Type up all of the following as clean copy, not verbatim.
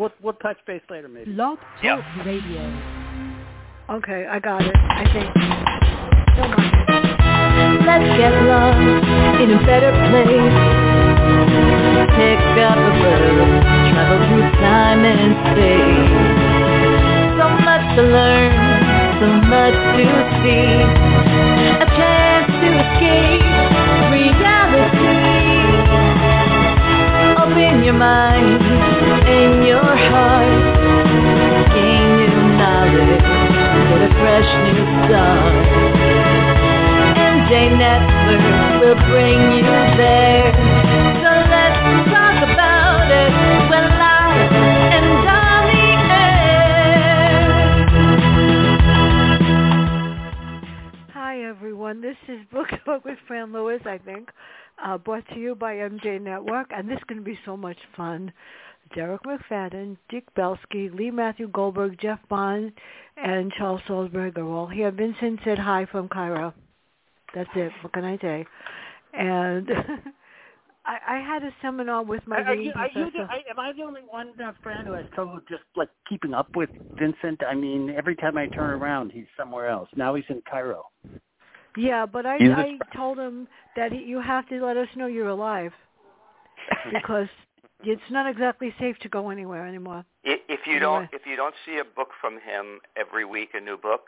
We'll touch base later, maybe. Blog Talk Radio. Okay, I got it. I think. Don't mind. Let's get lost in a better place. Pick up a bird, travel through time and space. So much to learn, so much to see. A chance to escape reality. Open your mind. In your heart, gain new knowledge, get a fresh new start. MJ Network will bring you there. So let's talk about it. We're live and on the air. Hi everyone, this is Book Talk with Fran Lewis, I think, brought to you by MJ Network, and this is going to be so much fun. Derek McFadden, Dick Belsky, Lee Matthew Goldberg, Jeff Bond, and Charles Salzburg are all here. Vincent said hi from Cairo. That's it. What can I say? And I had a seminar with my am I the only one, Fran, who has trouble just like keeping up with Vincent? I mean, every time I turn around, he's somewhere else. Now he's in Cairo. Yeah, but I told him that you have to let us know you're alive because it's not exactly safe to go anywhere anymore. If you don't see a book from him every week, a new book,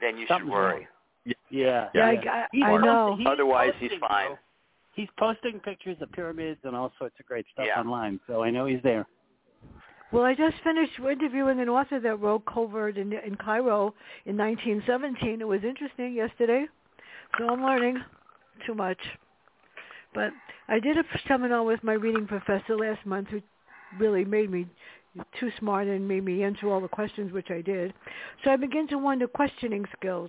then you should worry. I know. Otherwise, he's fine. He's posting pictures of pyramids and all sorts of great stuff online, so I know he's there. Well, I just finished interviewing an author that wrote Covert in Cairo in 1917. It was interesting yesterday, so I'm learning too much. But I did a seminar with my reading professor last month who really made me too smart and made me answer all the questions, which I did. So I began to wonder questioning skills.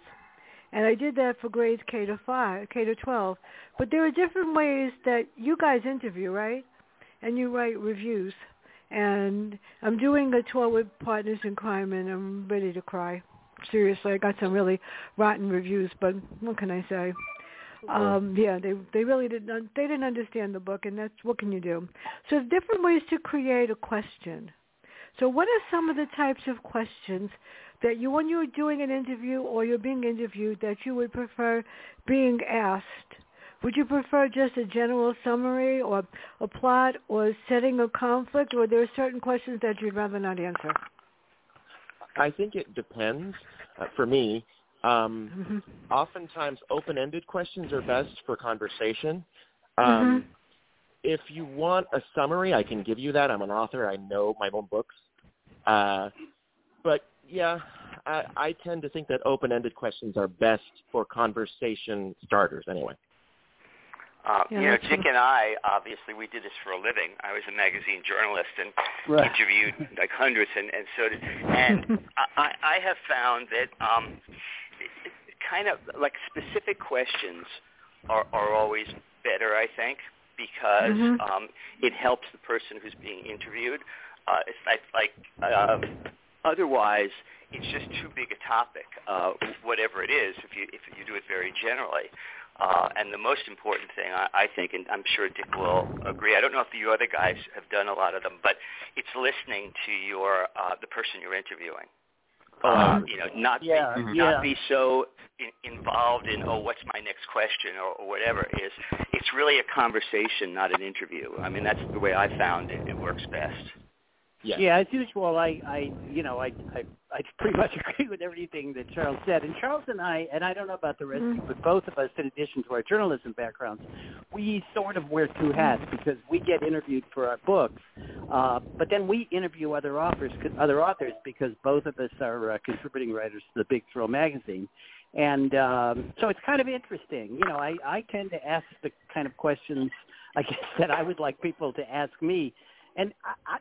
And I did that for grades K to 12. But there are different ways that you guys interview, right? And you write reviews. And I'm doing a tour with Partners in Crime, and I'm ready to cry. Seriously, I got some really rotten reviews, but what can I say? They really didn't. They didn't understand the book, and that's what can you do. So different ways to create a question. So what are some of the types of questions that you, when you're doing an interview or you're being interviewed, that you would prefer being asked? Would you prefer just a general summary or a plot or setting a conflict, or there are certain questions that you'd rather not answer? I think it depends. For me, oftentimes open-ended questions are best for conversation. If you want a summary, I can give you that. I'm an author. I know my own books. I tend to think that open-ended questions are best for conversation starters anyway. Dick and I, obviously, we did this for a living. I was a magazine journalist and interviewed like hundreds, and so did. And I have found that kind of like specific questions are always better, I think, because it helps the person who's being interviewed. Otherwise, it's just too big a topic, whatever it is, if you do it very generally. And the most important thing, I think, and I'm sure Dick will agree, I don't know if the other guys have done a lot of them, but it's listening to the person you're interviewing. Not be so involved in, what's my next question or whatever it is. It's really a conversation, not an interview. I mean, that's the way I found it. It works best. Yeah. As usual, I pretty much agree with everything that Charles said. And Charles and I don't know about the rest, but both of us, in addition to our journalism backgrounds, we sort of wear two hats because we get interviewed for our books, but then we interview other authors because both of us are contributing writers to the Big Thrill magazine. And so it's kind of interesting. I tend to ask the kind of questions, I guess, that I would like people to ask me. And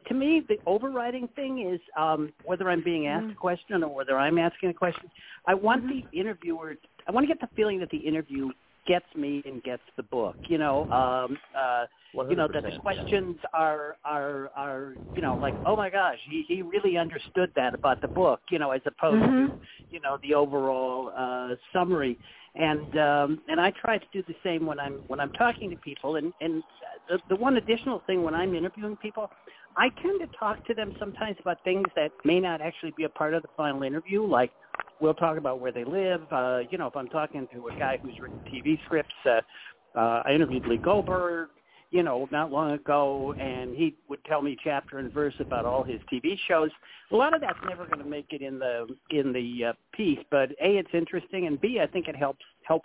to me, the overriding thing is whether I'm being asked a question or whether I'm asking a question. I want the interviewer – I want to get the feeling that the interview gets me and gets the book, that the questions are like, oh, my gosh, he really understood that about the book, as opposed to, the overall summary. And I try to do the same when I'm talking to people. And the one additional thing when I'm interviewing people, I tend to talk to them sometimes about things that may not actually be a part of the final interview. Like, we'll talk about where they live. You know, if I'm talking to a guy who's written TV scripts, I interviewed Lee Goldberg, you know, not long ago, and he would tell me chapter and verse about all his TV shows. A lot of that's never going to make it in the piece, but A, it's interesting, and B, I think it helps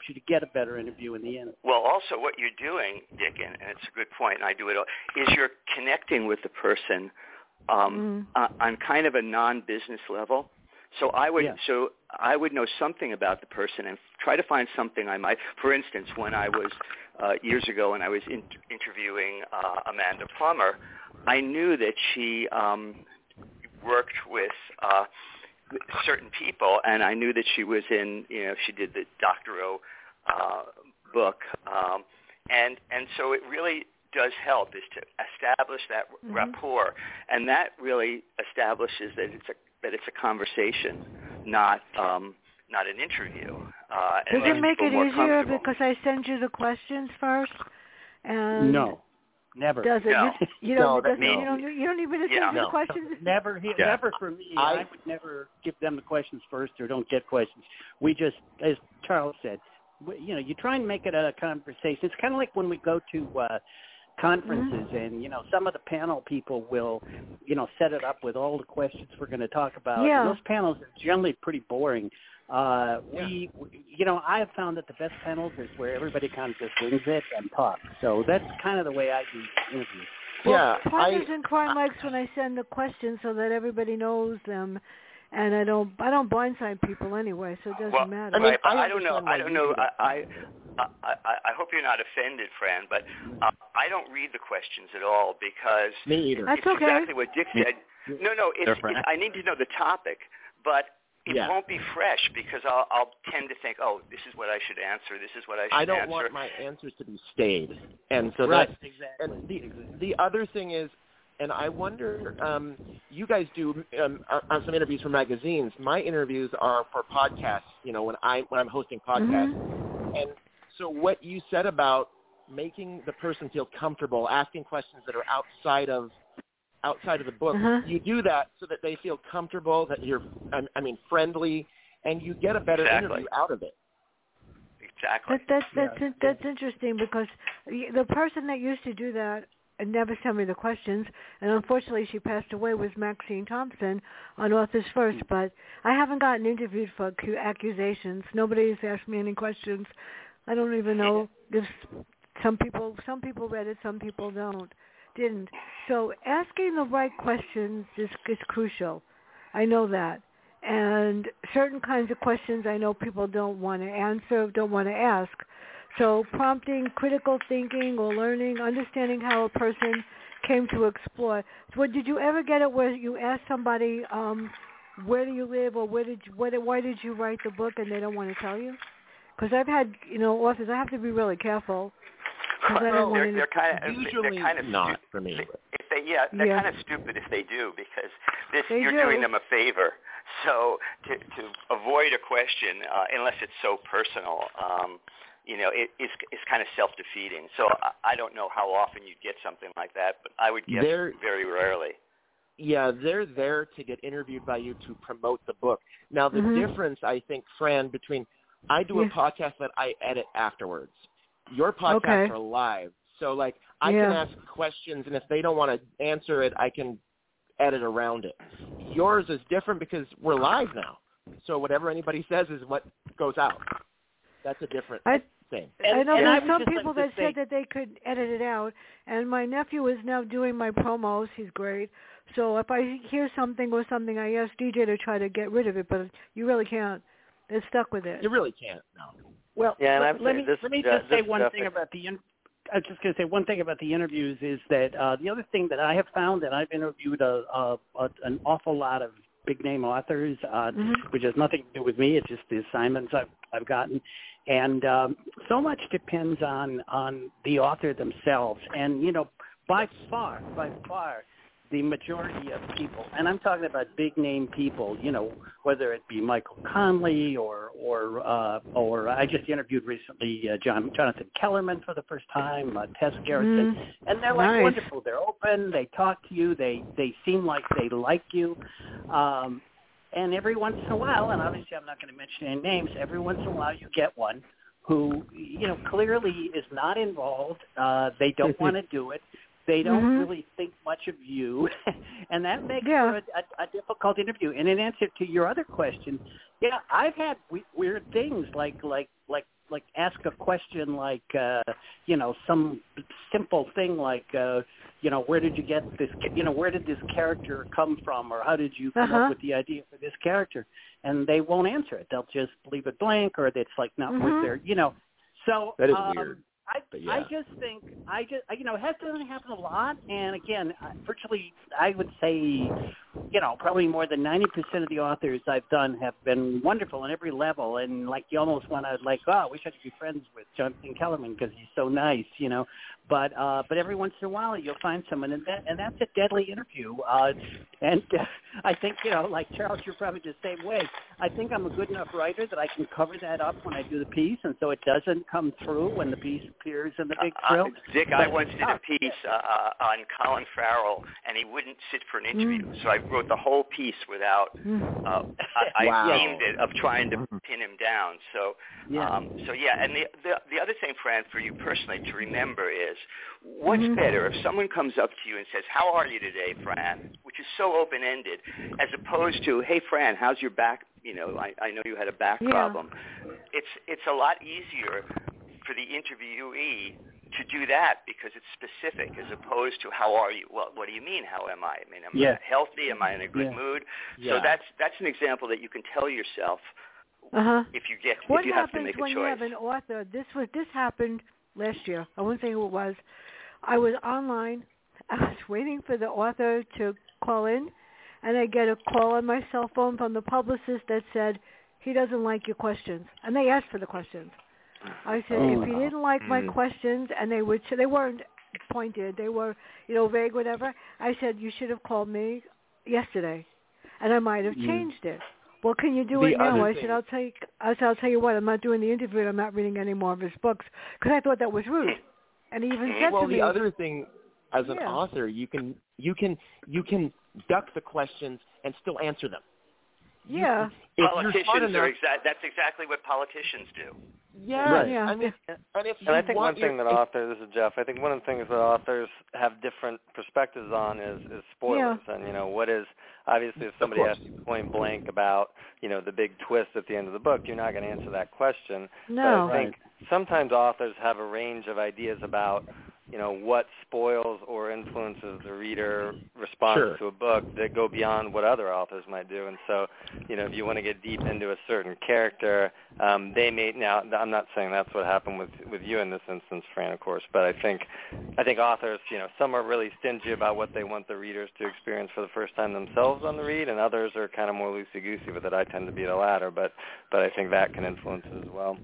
you to get a better interview in the end. Well, also what you're doing, Dick, and it's a good point, and I do it all, is you're connecting with the person on kind of a non-business level. So I would know something about the person and try to find something I might. For instance, when I was years ago when I was interviewing Amanda Plummer, I knew that she worked with certain people, and I knew that she was in, you know, she did the Dr. O book, and so it really does help is to establish that rapport, and that really establishes that it's a conversation, not an interview. Did it make it easier because I send you the questions first? And no, never. Does it? No. You don't even send the questions. Never for me. I would never give them the questions first or don't get questions. We just, as Charles said, you know, you try and make it a conversation. It's kind of like when we go to conferences, and you know, some of the panel people will, you know, set it up with all the questions we're going to talk about. Yeah. Those panels are generally pretty boring. You know, I have found that the best panels is where everybody kind of just wings it and talks. So that's kind of the way I do interviews. Well, Partners in Crime likes when I send the questions so that everybody knows them, and I don't blindside people anyway, so it doesn't matter. I mean, right, I don't know. I hope you're not offended, Fran, but I don't read the questions at all because me either. That's exactly what Dick said. No, it's I need to know the topic, but it won't be fresh because I'll tend to think, oh, this is what I should answer. I don't want my answers to be staid, and so that's exactly. And the other thing is, and I wonder, you guys do some interviews for magazines. My interviews are for podcasts. You know, when I'm hosting podcasts, and so what you said about making the person feel comfortable, asking questions that are outside of the book, you do that so that they feel comfortable, that you're, friendly, and you get a better interview out of it. Exactly. That's interesting because the person that used to do that and never sent me the questions, and unfortunately she passed away, was Maxine Thompson on Authors First, but I haven't gotten interviewed for accusations. Nobody's asked me any questions. I don't even know if some people read it, some people didn't. So asking the right questions is crucial. I know that. And certain kinds of questions I know people don't want to answer, don't want to ask. So prompting, critical thinking or learning, understanding how a person came to explore. So did you ever get it where you asked somebody, where do you live or why did you write the book and they don't want to tell you? Because I've had, you know, authors, I have to be really careful. They're kind of not for me. Kind of stupid if they do, because you're doing them a favor. So to avoid a question, unless it's so personal, you know, it's kind of self-defeating. So I don't know how often you'd get something like that, but I would guess very rarely. Yeah, they're there to get interviewed by you to promote the book. Now, the difference, I think, Fran, between I do a podcast that I edit afterwards. Your podcasts are live. So, like, I can ask questions, and if they don't want to answer it, I can edit around it. Yours is different because we're live now. So whatever anybody says is what goes out. That's a different thing. And I know there are some people that said that they could edit it out, and my nephew is now doing my promos. He's great. So if I hear something, I ask DJ to try to get rid of it, but you really can't. They're stuck with it. You really can't. No. Well, let me just say one thing about the interviews is that the other thing that I have found, that I've interviewed an awful lot of big name authors, which has nothing to do with me. It's just the assignments I've gotten, and so much depends on the author themselves. And you know, by far, the majority of people, and I'm talking about big-name people, you know, whether it be Michael Conley or I just interviewed recently Jonathan Kellerman for the first time, Tess Gerritsen, and they're like wonderful. They're open. They talk to you. They seem like they like you. And every once in a while, and obviously I'm not going to mention any names, every once in a while you get one who, you know, clearly is not involved. They don't want to do it. They don't really think much of you, and that makes for a difficult interview. And in answer to your other question, yeah, I've had weird things like ask a question like, you know, some simple thing like, you know, where did you get this, you know, where did this character come from, or how did you come up with the idea for this character? And they won't answer it. They'll just leave it blank, or it's like not with their, you know. So that is weird. I just think, you know, it doesn't happen a lot. And again, virtually, I would say, you know, probably more than 90% of the authors I've done have been wonderful on every level. And like, you almost want to like, oh, I wish I could be friends with Jonathan Kellerman because he's so nice, you know. But every once in a while, you'll find someone, and that's a deadly interview. And I think, you know, like Charles, you're probably the same way. I think I'm a good enough writer that I can cover that up when I do the piece, and so it doesn't come through when the piece appears in the Big Thrill. Dick, I once did a piece on Colin Farrell, and he wouldn't sit for an interview, so I wrote the whole piece without. I aimed it of trying to pin him down. So, and the other thing, Fran, for you personally to remember is, what's better if someone comes up to you and says, how are you today, Fran, which is so open-ended, as opposed to, hey, Fran, how's your back? You know, I know you had a back problem. It's a lot easier for the interviewee to do that because it's specific as opposed to how are you? Well, what do you mean, how am I? I mean, am I healthy? Am I in a good mood? Yeah. So that's an example that you can tell yourself if you have to make a choice. What happens when you have an author? This happened last year. I won't say who it was. I was online. I was waiting for the author to call in, and I get a call on my cell phone from the publicist that said, he doesn't like your questions. And they asked for the questions. I said, if you didn't like my questions, and they weren't pointed, they were, you know, vague, whatever, I said, you should have called me yesterday, and I might have changed it. Well, can you do it now? I said, I'll tell you what, I'm not doing the interview, and I'm not reading any more of his books, because I thought that was rude. And he even said to me. Well, the other thing, as an author, you can duck the questions and still answer them. Yeah. That's exactly what politicians do. Yeah. Right. Yeah. I mean, I think one of the things that authors have different perspectives on is spoilers. Yeah. And, you know, what is, obviously, if somebody asks you point blank about, you know, the big twist at the end of the book, you're not going to answer that question. No. But I think sometimes authors have a range of ideas about, you know, what spoils or influences the reader response to a book that go beyond what other authors might do. And so, you know, if you want to get deep into a certain character, they may, now I'm not saying that's what happened with you in this instance, Fran, of course, but I think authors, you know, some are really stingy about what they want the readers to experience for the first time themselves on the read, and others are kind of more loosey-goosey with it. I tend to be the latter, but I think that can influence it as well.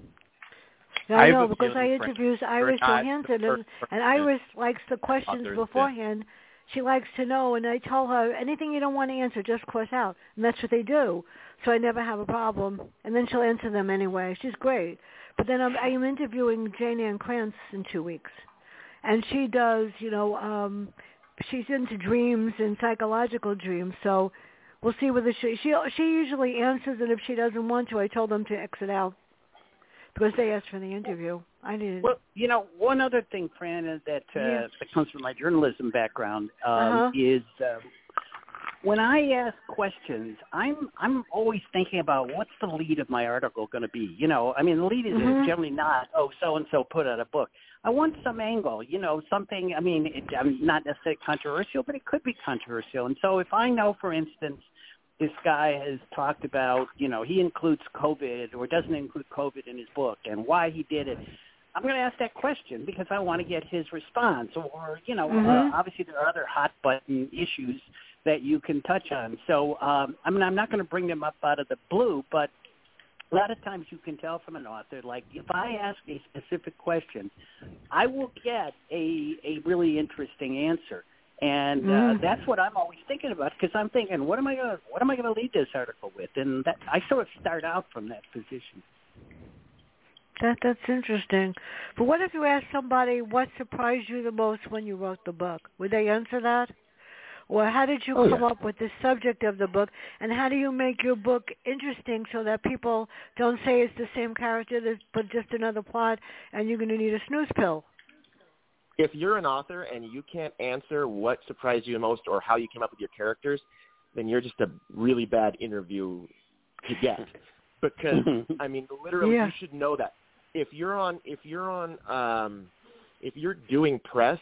Yeah, I know, because I interviewed Iris Johansson, and Iris likes the questions beforehand. She likes to know, and I tell her, anything you don't want to answer, just cross out. And that's what they do. So I never have a problem. And then she'll answer them anyway. She's great. But then I'm interviewing Jane Ann Krantz in 2 weeks. And she does, you know, she's into dreams and psychological dreams. So we'll see whether she usually answers, and if she doesn't want to, I told them to exit out. Because they asked for the interview. I didn't. Well, you know, one other thing, Fran, that comes from my journalism background is when I ask questions, I'm always thinking about what's the lead of my article going to be. You know, I mean, the lead is generally not, oh, so-and-so put out a book. I want some angle, you know, something, I mean, I'm not necessarily controversial, but it could be controversial. And so if I know, for instance, this guy has talked about, you know, he includes COVID or doesn't include COVID in his book and why he did it, I'm going to ask that question because I want to get his response. Or, you know, obviously there are other hot-button issues that you can touch on. So, I mean, I'm not going to bring them up out of the blue, but a lot of times you can tell from an author, like, if I ask a specific question, I will get a really interesting answer. And that's what I'm always thinking about, because I'm thinking, what am I going to lead this article with? And that, I sort of start out from that position. That's interesting. But what if you asked somebody what surprised you the most when you wrote the book? Would they answer that? Or how did you come up with the subject of the book? And how do you make your book interesting so that people don't say it's the same character but just another plot and you're going to need a snooze pill? If you're an author and you can't answer what surprised you the most or how you came up with your characters, then you're just a really bad interview to get. Because, I mean, literally, you should know that. If you're doing press,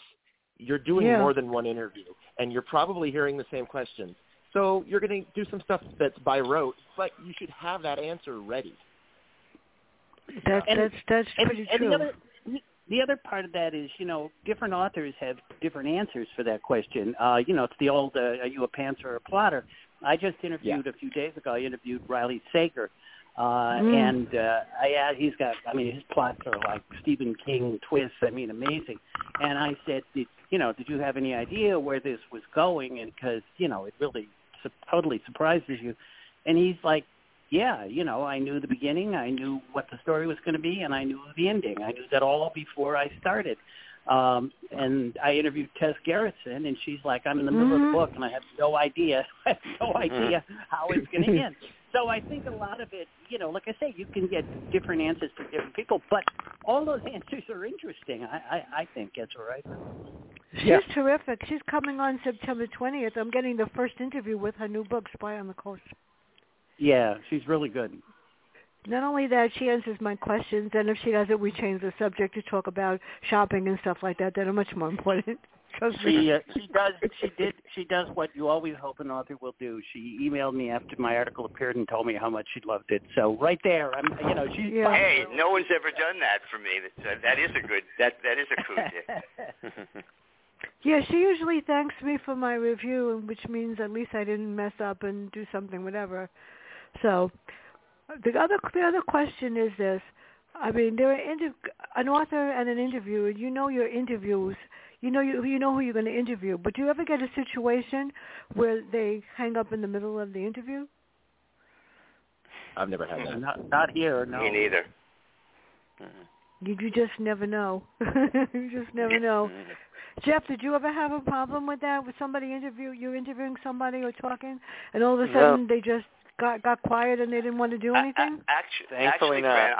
you're doing more than one interview, and you're probably hearing the same questions. So you're going to do some stuff that's by rote, but you should have that answer ready. That's pretty true. The other part of that is, you know, different authors have different answers for that question. You know, it's the old, are you a pantser or a plotter? I just interviewed a few days ago, I interviewed Riley Sager. And he's got, I mean, his plots are like Stephen King twists, I mean, amazing. And I said, did you have any idea where this was going? And because, you know, it really totally surprises you. And he's like, I knew the beginning, I knew what the story was going to be, and I knew the ending. I knew that all before I started. And I interviewed Tess Gerritsen, and she's like, I'm in the middle of the book, and I have no idea how it's going to end. So I think a lot of it, you know, like I say, you can get different answers from different people, but all those answers are interesting, I think, as a writer. She's terrific. She's coming on September 20th. I'm getting the first interview with her new book, Spy on the Coast. Yeah, she's really good. Not only that, she answers my questions, and if she doesn't, we change the subject to talk about shopping and stuff like that are much more important. She does what you always hope an author will do. She emailed me after my article appeared and told me how much she loved it. So right there, Hey, no one's ever done that for me. That is a coup. Yeah, she usually thanks me for my review, which means at least I didn't mess up and do something, whatever. So the other question is this. I mean, there are an author and an interviewer. You know your interviews. You know who you're going to interview. But do you ever get a situation where they hang up in the middle of the interview? I've never had that. Not here, no. Me neither. You just never know. You just never know. Jeff, did you ever have a problem with that? With somebody interviewing somebody or talking, and all of a sudden they just got quiet and they didn't want to do anything? Thankfully not. Grant,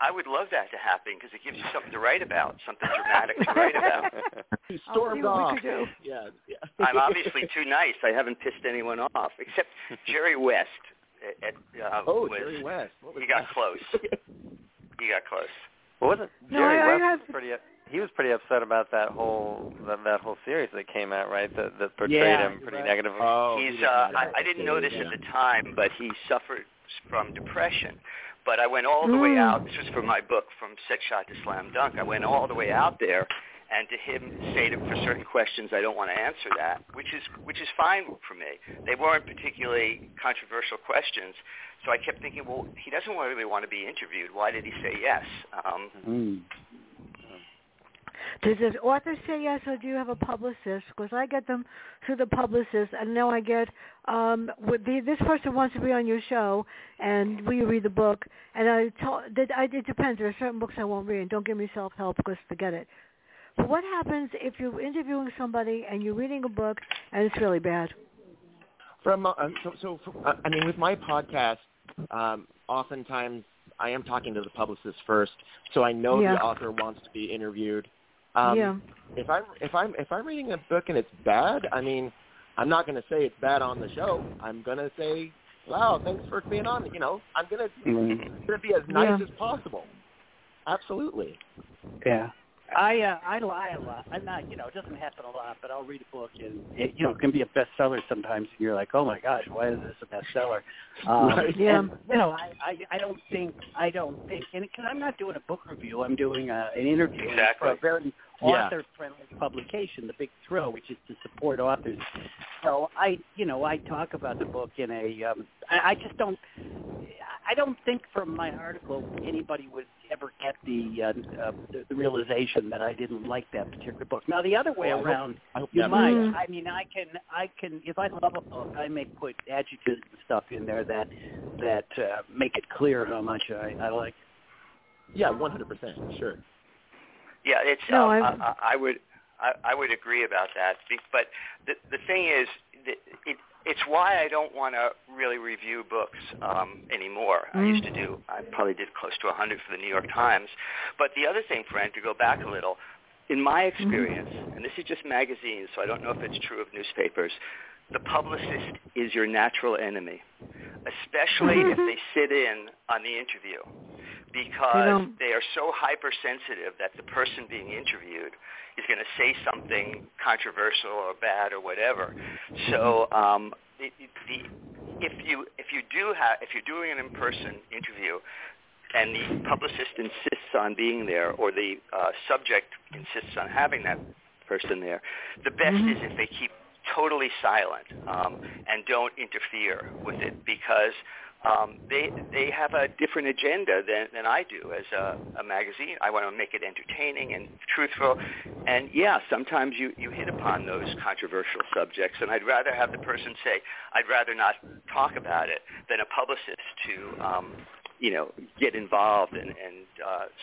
I would love that to happen because it gives you something to write about, something dramatic to write about. You stormed off. Yeah. I'm obviously too nice. I haven't pissed anyone off except Jerry West. Jerry West. He got close. What was it? He was pretty upset about that whole series that came out, right? That portrayed him pretty negatively. Oh, I didn't know this at the time, but he suffered from depression. But I went all the way out. This was for my book, From Sex Shot to Slam Dunk. I went all the way out there, and to him say for certain questions, I don't want to answer that, which is fine for me. They weren't particularly controversial questions, so I kept thinking, well, he doesn't really want to be interviewed. Why did he say yes? Does this author say yes, or do you have a publicist? Because I get them through the publicist, and now I get, this person wants to be on your show, and will you read the book? And it depends. There are certain books I won't read, and don't give me self-help because forget it. But what happens if you're interviewing somebody and you're reading a book and it's really bad? With my podcast, oftentimes I am talking to the publicist first, so I know the author wants to be interviewed. If I'm reading a book and it's bad, I mean, I'm not going to say it's bad on the show. I'm going to say, wow, thanks for being on. You know, I'm going to be as nice as possible. Absolutely. Yeah. I lie a lot. I'm not, it doesn't happen a lot, but I'll read a book and it can be a bestseller sometimes. And you're like, oh my gosh, why is this a bestseller? And, I don't think, and because I'm not doing a book review, I'm doing an interview for a very author-friendly publication, The Big Thrill, which is to support authors. So I talk about the book in a, I just don't think from my article anybody was ever get the realization that I didn't like that particular book. Now, the other way around, you might. I mean, I can. If I love a book, I may put adjectives and stuff in there that make it clear how much I like. Yeah, 100%. Sure. Yeah, it's. No, I would agree about that. But the thing is, it's why I don't want to really review books anymore. I used to do. I probably did close to 100 for the New York Times. But the other thing, Fran, to go back a little, in my experience, and this is just magazines, so I don't know if it's true of newspapers, the publicist is your natural enemy, especially if they sit in on the interview, because they are so hypersensitive that the person being interviewed is going to say something controversial or bad or whatever. So if you're doing an in-person interview and the publicist insists on being there, or the subject insists on having that person there, the best is if they keep totally silent and don't interfere with it, because they have a different agenda than I do as a magazine. I want to make it entertaining and truthful. And, yeah, sometimes you hit upon those controversial subjects, and I'd rather have the person say, I'd rather not talk about it, than a publicist to, get involved and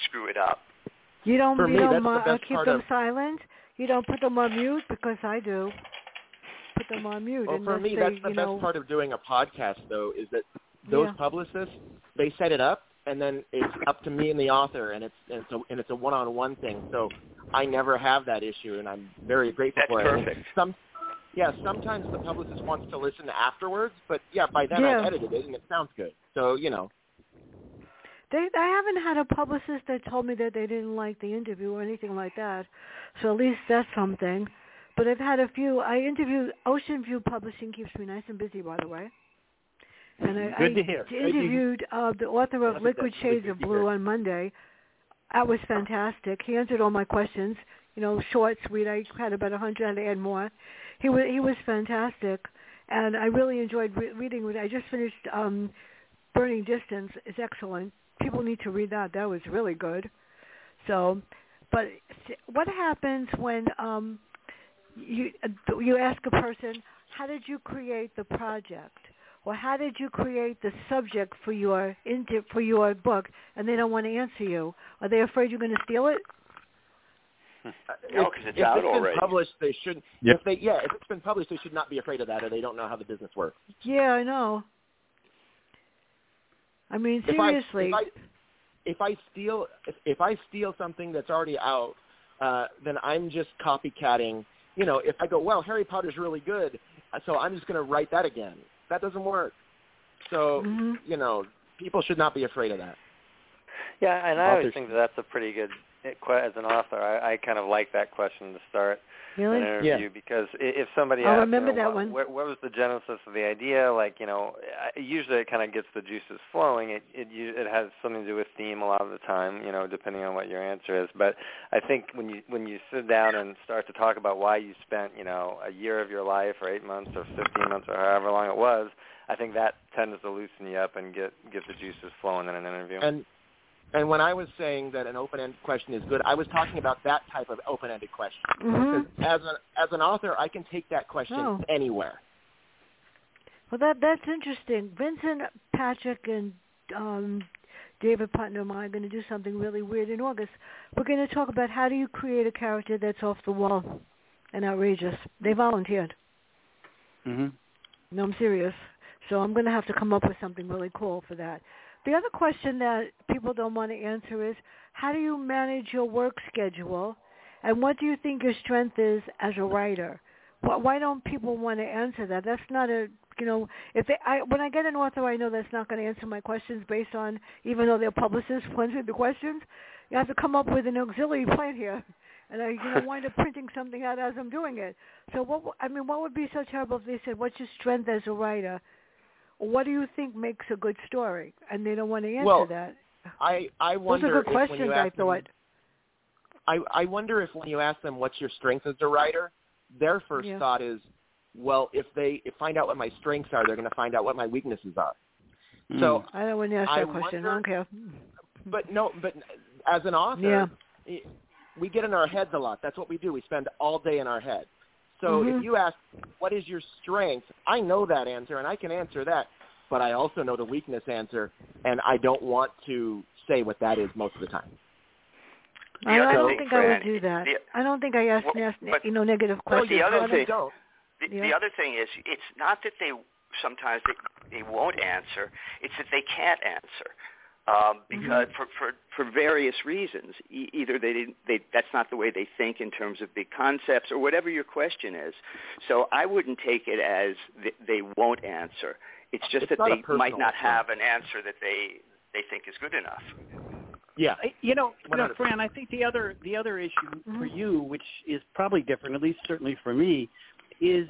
screw it up. You don't, for me, keep them silent? You don't put them on mute? Because I do. Put them on mute. Well, for me, that's the best part of doing a podcast, though, is that those publicists, they set it up, and then it's up to me and the author, and it's a one-on-one thing. So I never have that issue, and I'm very grateful for it. That's perfect. Sometimes the publicist wants to listen afterwards, but by then I've edited it, and it sounds good. So, I haven't had a publicist that told me that they didn't like the interview or anything like that. So at least that's something. But I've had a few. I interviewed Ocean View Publishing, keeps me nice and busy, by the way. And I interviewed the author of Liquid Shades of Blue on Monday. That was fantastic. He answered all my questions. Short, sweet. I had about 100. I had to add more. He was fantastic, and I really enjoyed reading. I just finished Burning Distance. It's excellent. People need to read that. That was really good. So, but what happens when you ask a person, how did you create the project, or how did you create the subject for your book, and they don't want to answer you? Are they afraid you're going to steal it? No, because it's out already. Published, they shouldn't. Yep. If it's been published, they should not be afraid of that, or they don't know how the business works. Yeah, I know. I mean, seriously. If I steal something that's already out, then I'm just copycatting. If I go, well, Harry Potter's really good, so I'm just going to write that again. That doesn't work. So, people should not be afraid of that. Yeah, and I always think that's a pretty good, as an author, I kind of like that question to start an interview, because if somebody asks, what was the genesis of the idea, usually it kind of gets the juices flowing. It has something to do with theme a lot of the time, depending on what your answer is. But I think when you sit down and start to talk about why you spent, a year of your life or 8 months or 15 months or however long it was, I think that tends to loosen you up and get the juices flowing in an interview. And when I was saying that an open-ended question is good, I was talking about that type of open-ended question. Mm-hmm. Because as an author, I can take that question anywhere. Well, that's interesting. Vincent Patrick and David Putnam and I are going to do something really weird in August. We're going to talk about how do you create a character that's off the wall and outrageous. They volunteered. Mm-hmm. No, I'm serious. So I'm going to have to come up with something really cool for that. The other question that people don't want to answer is, how do you manage your work schedule, and what do you think your strength is as a writer? Why don't people want to answer that? That's not when I get an author, I know that's not going to answer my questions based on, even though they're publicists who answered the questions. You have to come up with an auxiliary plan here, and I wind up printing something out as I'm doing it. So what would be so terrible if they said, what's your strength as a writer? What do you think makes a good story? And they don't want to answer that. I wonder. Those are good questions, I thought. I wonder if when you ask them what's your strength as a writer, their first thought is, well, if they find out what my strengths are, they're going to find out what my weaknesses are. So I don't want to ask that question. I don't care. But no, but as an author, yeah. we get in our heads a lot. That's what we do. We spend all day in our head. So if you ask, what is your strength? I know that answer, and I can answer that. But I also know the weakness answer, and I don't want to say what that is most of the time. I don't think I would do that. I don't think I ask negative questions. The other thing is, it's not that sometimes they won't answer. It's that they can't answer because for various reasons. Either that's not the way they think in terms of big concepts or whatever your question is. So I wouldn't take it as they won't answer. It's just that they might not have an answer that they think is good enough. Yeah, Fran, I think the other issue for you, which is probably different, at least certainly for me, is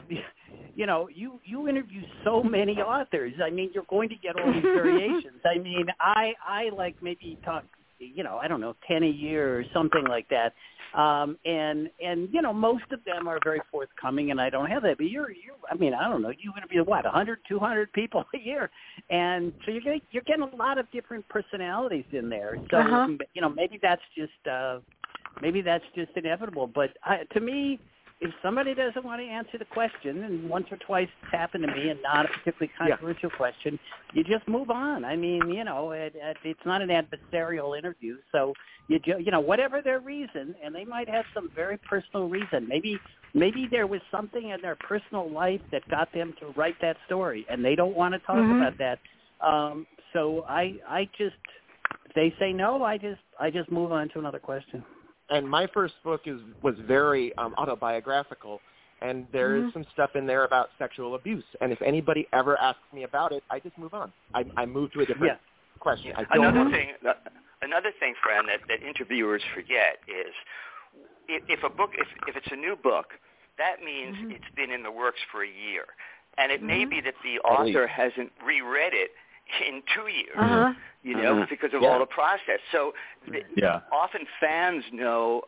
you interview so many authors. I mean, you're going to get all these variations. I mean, I like maybe talk, 10 a year or something like that, and most of them are very forthcoming, and I don't have that. But you're going to be 100, 200 people a year, and so you're getting a lot of different personalities in there. So maybe that's just inevitable. But to me, if somebody doesn't want to answer the question, and once or twice it's happened to me, and not a particularly controversial question, you just move on. I mean, it's not an adversarial interview, so whatever their reason, and they might have some very personal reason. Maybe there was something in their personal life that got them to write that story, and they don't want to talk about that. So if they say no, I just move on to another question. And my first book was very autobiographical, and there is some stuff in there about sexual abuse. And if anybody ever asks me about it, I just move on. I move to a different question. Yeah. Another thing, Fran, that interviewers forget is if it's a new book, that means it's been in the works for a year, and it may be that the author hasn't reread it in 2 years, because of all the process. So often fans know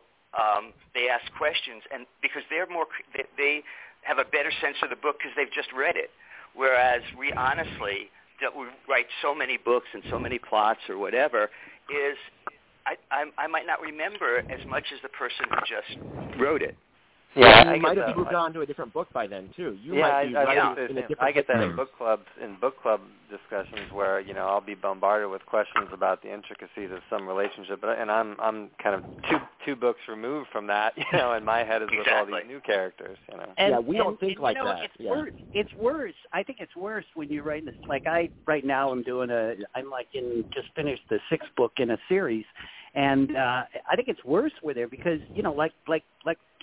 they ask questions, and because they have a better sense of the book because they've just read it. Whereas we honestly, that we write so many books and so many plots or whatever, is I might not remember as much as the person who just wrote it. Yeah, you might have moved on to a different book by then too. I get that in book club discussions where I'll be bombarded with questions about the intricacies of some relationship, and I'm kind of two books removed from that, and my head is with all these new characters, And, we don't think like that. It's worse. I think it's worse when you write this. Like I'm finished the sixth book in a series, and I think it's worse with it because like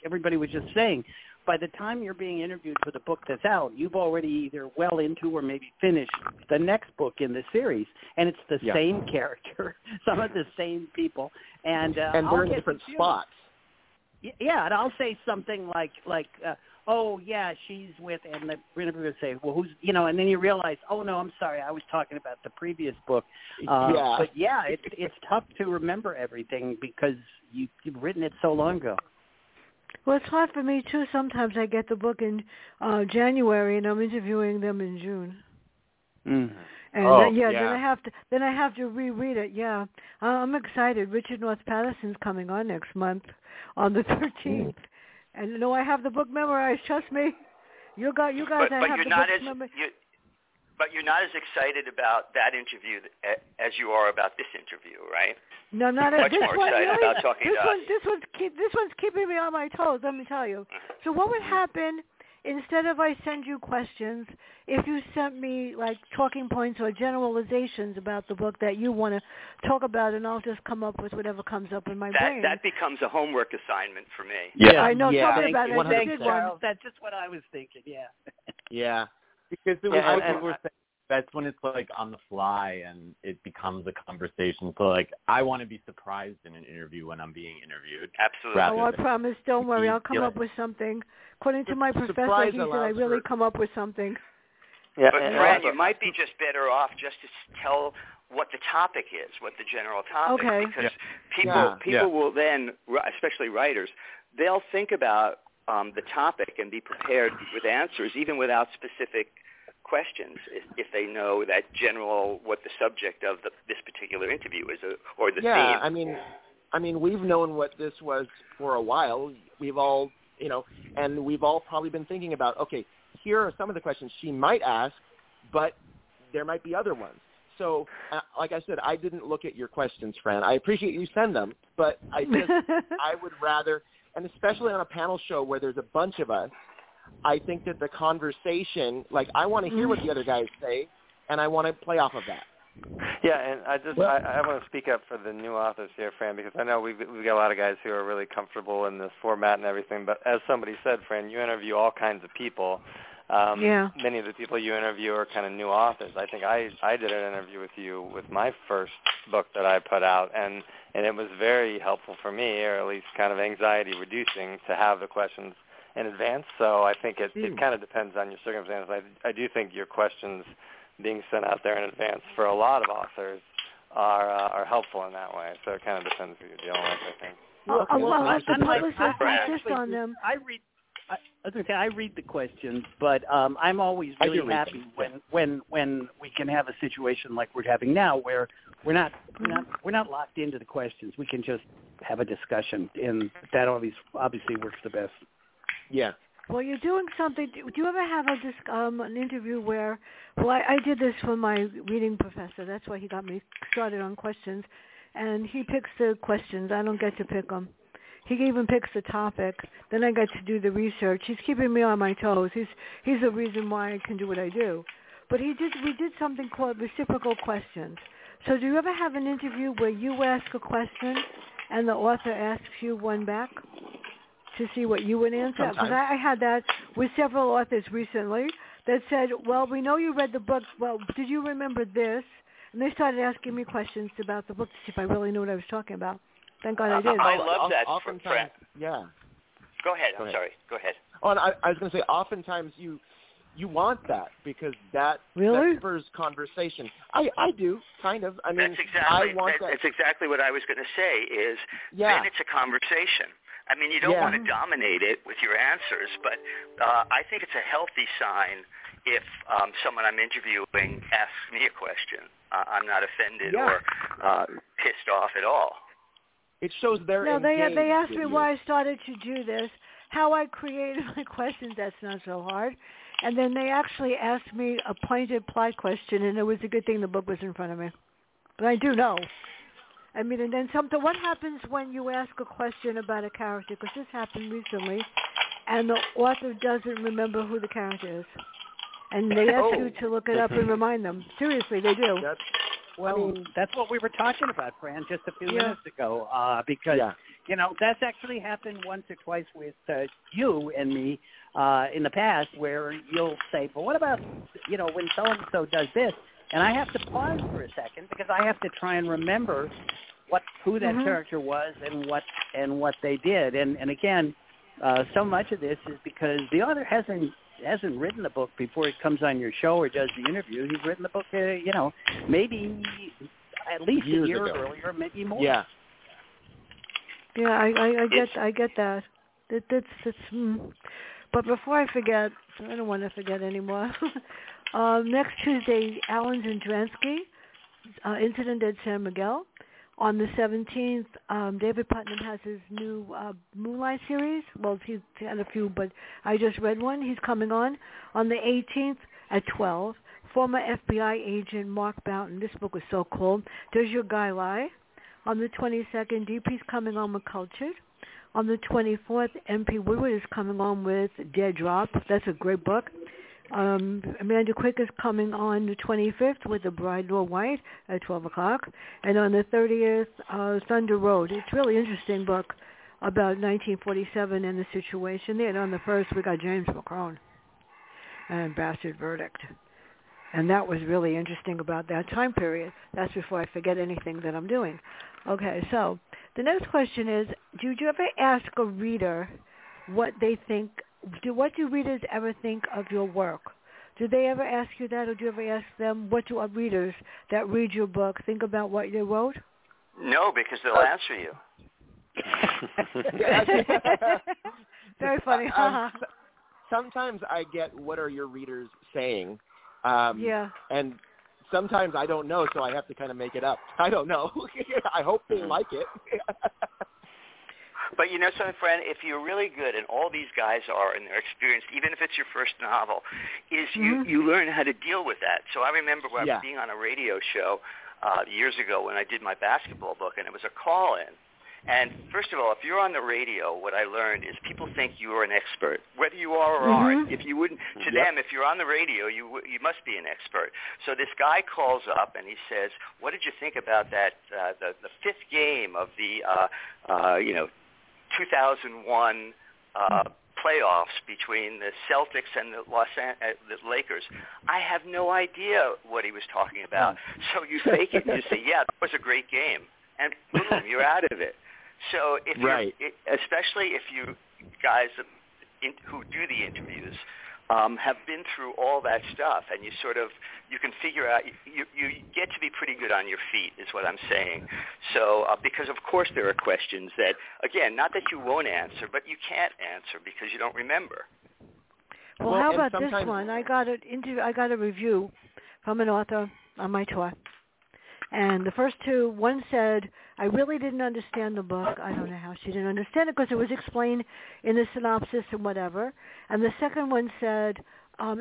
everybody was just saying, by the time you're being interviewed for the book that's out, you've already either well into or maybe finished the next book in the series, and it's the same character, some of the same people, and we're in different spots. Yeah, and I'll say something like, oh yeah, she's with, and the interviewer will say, well, who's, and then you realize, oh no, I'm sorry, I was talking about the previous book. But yeah, it's tough to remember everything because you've written it so long ago. Well, it's hard for me, too. Sometimes I get the book in January, and I'm interviewing them in June. And then I have to reread it, I'm excited. Richard North Patterson's coming on next month on the 13th. And, I have the book memorized. Trust me. But you're not as excited about that interview as you are about this interview, right? No, not at this one. This one's keeping me on my toes, let me tell you. So what would happen instead of I send you questions, if you sent me like talking points or generalizations about the book that you want to talk about, and I'll just come up with whatever comes up in my brain. That becomes a homework assignment for me. Yeah. I know something about it. Thanks, Charles. That's just what I was thinking, Yeah. Because that's when it's like on the fly and it becomes a conversation. So like I want to be surprised in an interview when I'm being interviewed. Absolutely. Oh, I promise. Don't worry. I'll come up with something. According to my professor, he said I really come up with something. Yeah. But Fran, you might be just better off just to tell what the topic is, what the general topic. Okay. Because people will then, especially writers, they'll think about the topic and be prepared with answers even without specific questions if they know that general what the subject of this particular interview is or the theme. I mean, we've known what this was for a while. We've all, and we've all probably been thinking about, okay, here are some of the questions she might ask, but there might be other ones. So, like I said, I didn't look at your questions, Fran. I appreciate you send them, but I would rather, and especially on a panel show where there's a bunch of us, I think that the conversation, like, I want to hear what the other guys say, and I want to play off of that. Yeah, and I want to speak up for the new authors here, Fran, because I know we've got a lot of guys who are really comfortable in this format and everything, but as somebody said, Fran, you interview all kinds of people. Many of the people you interview are kind of new authors. I think I did an interview with you with my first book that I put out, and it was very helpful for me, or at least kind of anxiety-reducing, to have the questions in advance. So I think it kind of depends on your circumstances. I do think your questions being sent out there in advance for a lot of authors are helpful in that way. So it kind of depends who you're dealing with, I think. I read the questions, but I'm always really happy when we can have a situation like we're having now, where we're not locked into the questions. We can just have a discussion, and that obviously works the best. Yeah. Well, you're doing something. Do you ever have an interview where? Well, I did this for my reading professor. That's why he got me started on questions, and he picks the questions. I don't get to pick them. He even picks the topic. Then I got to do the research. He's keeping me on my toes. He's the reason why I can do what I do. But we did something called reciprocal questions. So do you ever have an interview where you ask a question and the author asks you one back to see what you would answer? Because I had that with several authors recently that said, well, we know you read the book. Well, did you remember this? And they started asking me questions about the book to see if I really knew what I was talking about. Thank God I did. I love that. Oftentimes, yeah. Go ahead. Sorry. Go ahead. Oh, and I was going to say, oftentimes you want that because that spurs conversation. I do, kind of. I mean, that's exactly what I was going to say is then it's a conversation. I mean, you don't want to dominate it with your answers, but I think it's a healthy sign if someone I'm interviewing asks me a question. I'm not offended or pissed off at all. It shows their engagement. They asked me why I started to do this, how I created my questions. That's not so hard. And then they actually asked me a pointed plot question, and it was a good thing the book was in front of me. But I do know. I mean, and then something. What happens when you ask a question about a character? Because this happened recently, and the author doesn't remember who the character is, and they ask you to look it up and remind them. Seriously, they do. That's what we were talking about, Fran, just a few minutes ago, because, that's actually happened once or twice with you and me in the past, where you'll say, but what about, when so-and-so does this? And I have to pause for a second because I have to try and remember who that character was and what they did. And again, so much of this is because the author hasn't written the book before he comes on your show or does the interview. He's written the book, maybe at least years a year ago. Earlier, maybe more. Yeah. Yeah, I get that. But before I forget, I don't want to forget anymore. Next Tuesday, Alan Zendransky, Incident at San Miguel. On the 17th, David Putnam has his new Moonlight series. Well, he's had a few, but I just read one. He's coming on. On the 18th at 12, former FBI agent Mark Boughton. This book was so cool. Does Your Guy Lie? On the 22nd, DP's coming on with Cultured. On the 24th, MP Woodward is coming on with Dead Drop. That's a great book. Amanda Quick is coming on the 25th with The Bride Nor White at 12 o'clock. And on the 30th, Thunder Road. It's a really interesting book about 1947 and the situation there. And on the 1st, we got James McCrone and Bastard Verdict. And that was really interesting about that time period. That's before I forget anything that I'm doing. Okay, so the next question is, did you ever ask a reader what they think? What do readers ever think of your work? Do they ever ask you that, or do you ever ask them, what do readers that read your book think about what they wrote? No, because they'll answer you. Very funny. Sometimes I get, what are your readers saying? Yeah. And sometimes I don't know, so I have to kind of make it up. I don't know. I hope they like it. But you know something, friend, if you're really good, and all these guys are and they're experienced, even if it's your first novel, is you learn how to deal with that. So I remember when I was being on a radio show years ago when I did my basketball book, and it was a call-in. And first of all, if you're on the radio, what I learned is people think you are an expert, whether you are or aren't. If you wouldn't, to them, if you're on the radio, you must be an expert. So this guy calls up and he says, "What did you think about that the fifth game of the 2001 playoffs between the Celtics and the Lakers?" I have no idea what he was talking about. So you fake it and you say, "Yeah, that was a great game," and boom, you're out of it. So if especially if you guys who do the interviews have been through all that stuff, and you sort of you can figure out you get to be pretty good on your feet, is what I'm saying. So because of course there are questions that, again, not that you won't answer, but you can't answer because you don't remember. Well how about this one? I got a review from an author on my tour. And the first two, one said, "I really didn't understand the book." I don't know how she didn't understand it because it was explained in the synopsis and whatever. And the second one said,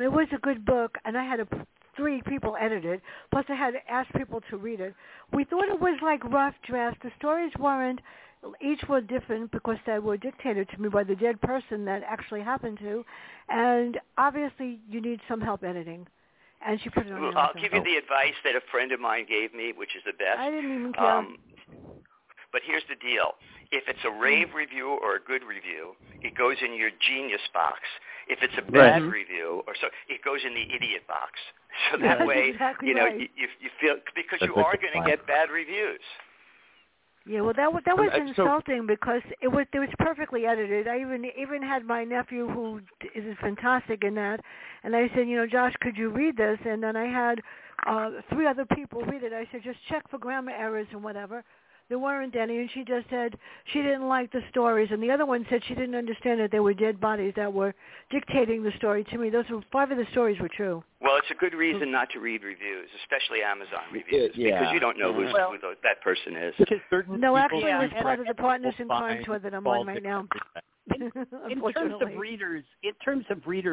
"It was a good book, and I had three people edit it, plus I had asked people to read it. We thought it was like rough draft. The stories weren't. Each were different because they were dictated to me by the dead person that actually happened to. And obviously you need some help editing." And she put it on the I'll give you the advice that a friend of mine gave me, which is the best. I didn't even care. But here's the deal. If it's a rave review or a good review, it goes in your genius box. If it's a bad review, or so, it goes in the idiot box. So that way, exactly you feel, because you are going to get bad reviews. Yeah, well, that was insulting because it was perfectly edited. I even had my nephew, who is fantastic in that, and I said, "Josh, could you read this?" And then I had three other people read it. I said, "Just check for grammar errors and whatever." There weren't any, and she just said she didn't like the stories. And the other one said she didn't understand that they were dead bodies that were dictating the story to me. Those were five of the stories were true. Well, it's a good reason not to read reviews, especially Amazon reviews, because you don't know who that person is. No, actually, it's part of the Partners in Crime tour that I'm on right now. In terms of reader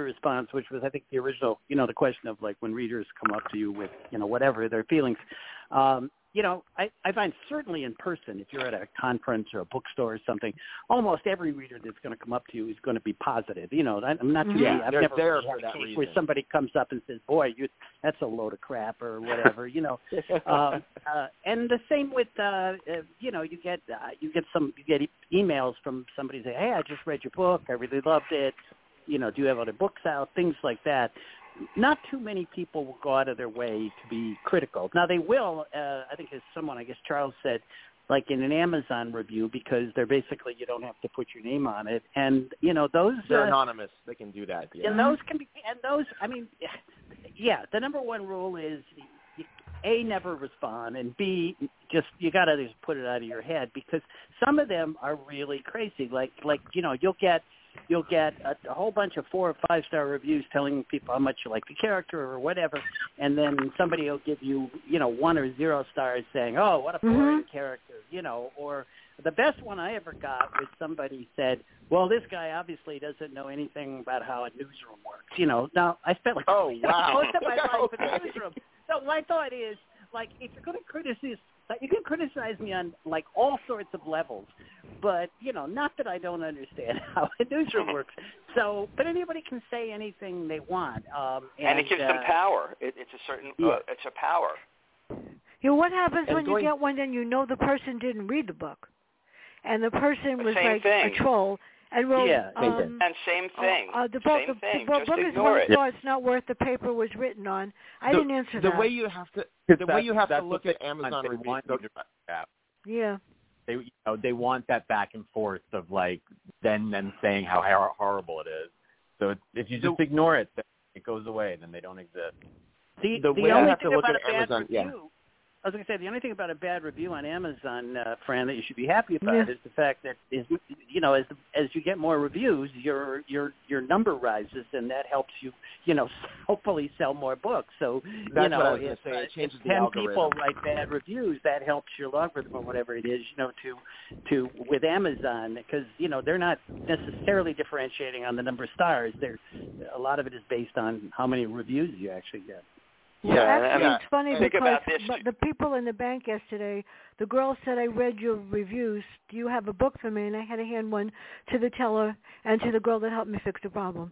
response, which was, I think, the original, the question of, like, when readers come up to you with, whatever their feelings, I find certainly in person, if you're at a conference or a bookstore or something, almost every reader that's going to come up to you is going to be positive. I'm not too I've never heard that case where somebody comes up and says, "Boy, that's a load of crap" or whatever. And the same with you get emails from somebody saying, "Hey, I just read your book. I really loved it. Do you have other books out?" Things like that. Not too many people will go out of their way to be critical. Now, they will, I think as someone, I guess Charles said, like in an Amazon review, because they're basically, you don't have to put your name on it. And, those... They're anonymous. They can do that. Yeah. And those can be... And those, I mean, the number one rule is, A, never respond, and B, you got to just put it out of your head, because some of them are really crazy. Like you'll get a whole bunch of 4 or 5-star reviews telling people how much you like the character or whatever, and then somebody will give you, 1 or 0 stars saying, "Oh, what a boring character," or the best one I ever got was somebody said, "Well, this guy obviously doesn't know anything about how a newsroom works," Now, I spent like most of my life in the newsroom. So my thought is, like, if you're going to criticize, you can criticize me on, like, all sorts of levels, but, not that I don't understand how a newsroom works. So, but anybody can say anything they want. And it gives them power. It's a power. What happens when you get one and the person didn't read the book, and the person was like a troll? And same thing. The book is one star. It's not worth the paper was written on. I didn't answer that. The way you have to look at Amazon reviews. Yeah. They they want that back and forth of like them saying how horrible it is. So if you just ignore it, it goes away. Then they don't exist. The way I have to look at Amazon. I was going to say, the only thing about a bad review on Amazon, Fran, that you should be happy about is the fact that, as you get more reviews, your number rises, and that helps you, hopefully sell more books. So, if 10 people write bad reviews, that helps your algorithm or whatever it is, to with Amazon, because, they're not necessarily differentiating on the number of stars. A lot of it is based on how many reviews you actually get. Well, it's funny because the people in the bank yesterday, the girl said, I read your reviews. Do you have a book for me? And I had to hand one to the teller and to the girl that helped me fix the problem.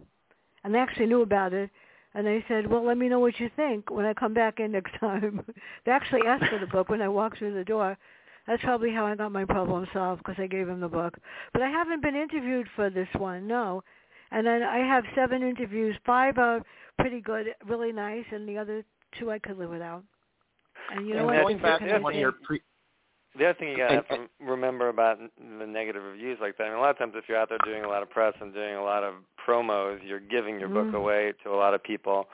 And they actually knew about it. And they said, well, let me know what you think when I come back in next time. They actually asked for the book when I walked through the door. That's probably how I got my problem solved, because I gave them the book. But I haven't been interviewed for this one, no. And then I have 7 interviews. 5 are pretty good, really nice, and the other 2 I could live without. And you know what? Going back to one of your the other thing you got to remember about the negative reviews like that, I mean, a lot of times if you're out there doing a lot of press and doing a lot of promos, you're giving your book away to a lot of people,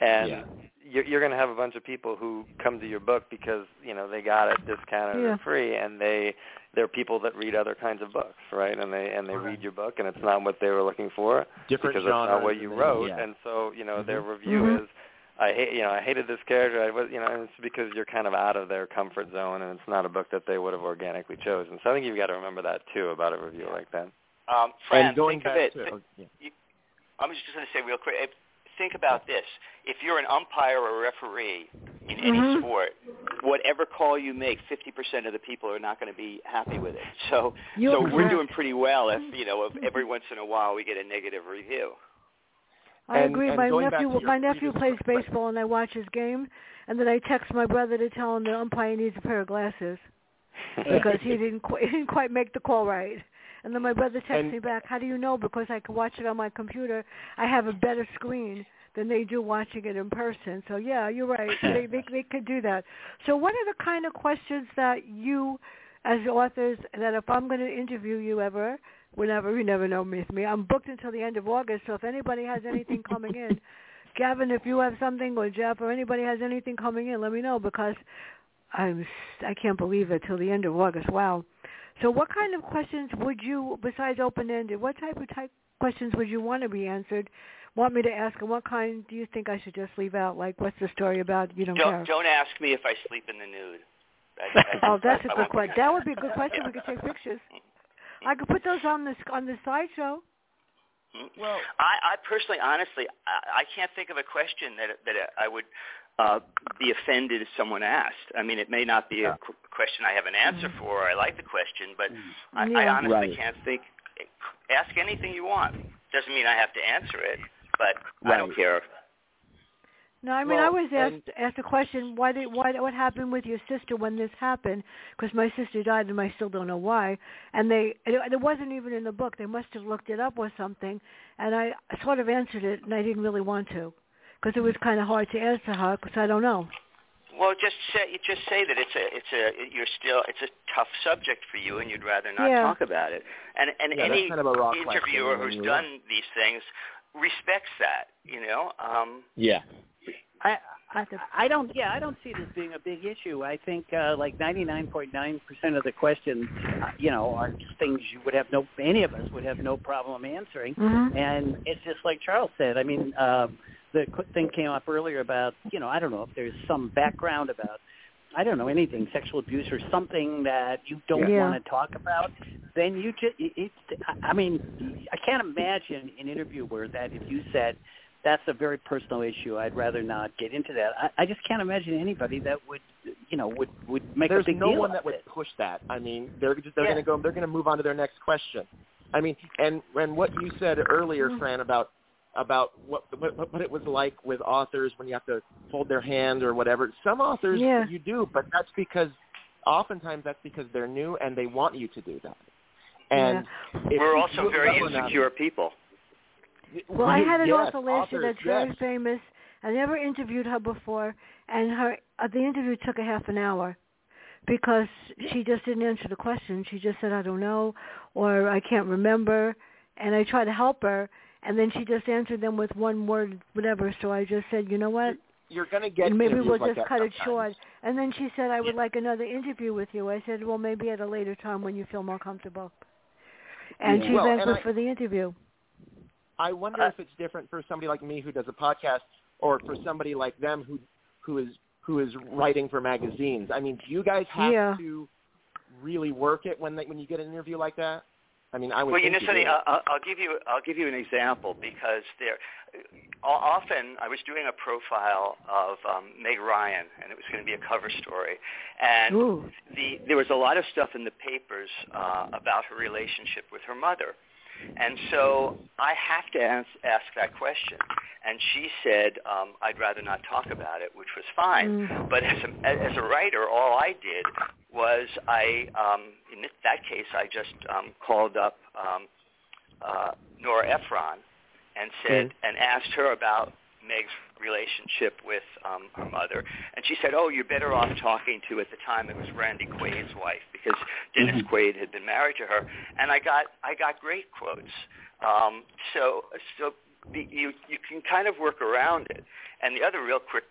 and you're going to have a bunch of people who come to your book because they got it discounted or free, and they're people that read other kinds of books, right? And they read your book, and it's not what they were looking for. Different because genres, it's not what you wrote, and so their review is, I hated this character. And it's because you're kind of out of their comfort zone, and it's not a book that they would have organically chosen. So I think you've got to remember that too about a review like that. Fran, think of it. I'm just going to say real quick. Think about this. If you're an umpire or a referee in any sport, whatever call you make, 50% of the people are not going to be happy with it. So we're doing pretty well if, if every once in a while we get a negative review. I agree. My nephew plays baseball, and I watch his game, and then I text my brother to tell him the umpire needs a pair of glasses because he didn't quite make the call right. And then my brother texts me back, how do you know? Because I can watch it on my computer. I have a better screen than they do watching it in person. So, yeah, you're right. They could do that. So what are the kind of questions that you, as authors, that if I'm going to interview you ever, whenever, you never know with me. I'm booked until the end of August, so if anybody has anything coming in, Gavin, if you have something, or Jeff, or anybody has anything coming in, let me know, because I can't believe it till the end of August. Wow. So what kind of questions would you, besides open-ended, what type of questions would you want me to ask, and what kind do you think I should just leave out? Like, what's the story about you don't care? Don't ask me if I sleep in the nude. That's a good question. That would be a good question. We could take pictures. I could put those on the slideshow. Well, I personally, honestly, I can't think of a question that I would be offended if someone asked. I mean, it may not be a question I have an answer for. Or I like the question, but I honestly can't think. Ask anything you want. Doesn't mean I have to answer it, but I don't care. No, I mean, I was asked a question, what happened with your sister when this happened? Because my sister died, and I still don't know why. And it wasn't even in the book. They must have looked it up or something. And I sort of answered it, and I didn't really want to, because it was kind of hard to answer her, because I don't know. Well, just say that it's a tough subject for you, and you'd rather not talk about it. And any kind of interviewer who's done these things respects that, I don't see this being a big issue. I think like 99.9% of the questions, are things any of us would have no problem answering. Mm-hmm. And it's just like Charles said. I mean, the thing came up earlier about, I don't know if there's some background about, I don't know, anything, sexual abuse or something that you don't want to talk about, then you just, I mean, I can't imagine an interviewer that if you said, that's a very personal issue, I'd rather not get into that. I just can't imagine anybody that would make a big deal. There's no one that would push that. I mean, they're going to move on to their next question. I mean, and what you said earlier, Fran, about what it was like with authors when you have to hold their hand or whatever. Some authors you do, but that's because oftentimes that's because they're new and they want you to do that. And we're also very insecure people. Well, I had an author last year that's very famous. I never interviewed her before, and the interview took a half an hour because she just didn't answer the question. She just said, I don't know, or I can't remember, and I tried to help her. And then she just answered them with one word, whatever. So I just said, you know what? you're going to get and maybe we'll just cut it short. And then she said, I would like another interview with you. I said, well, maybe at a later time when you feel more comfortable. And she went for the interview. I wonder if it's different for somebody like me who does a podcast or for somebody like them who is writing for magazines. I mean, do you guys have to really work it when you get an interview like that? I mean, I would. Well, you know, Sonny, I'll give you an example because often I was doing a profile of Meg Ryan, and it was going to be a cover story, and there was a lot of stuff in the papers about her relationship with her mother, and so I have to ask that question. And she said, I'd rather not talk about it, which was fine. But as a writer, all I did was in that case, I just called up Nora Ephron and said and asked her about Meg's relationship with her mother. And she said, oh, you're better off talking to, at the time, it was Randy Quaid's wife, because Dennis Quaid had been married to her. And I got great quotes. So you can kind of work around it. And the other real quick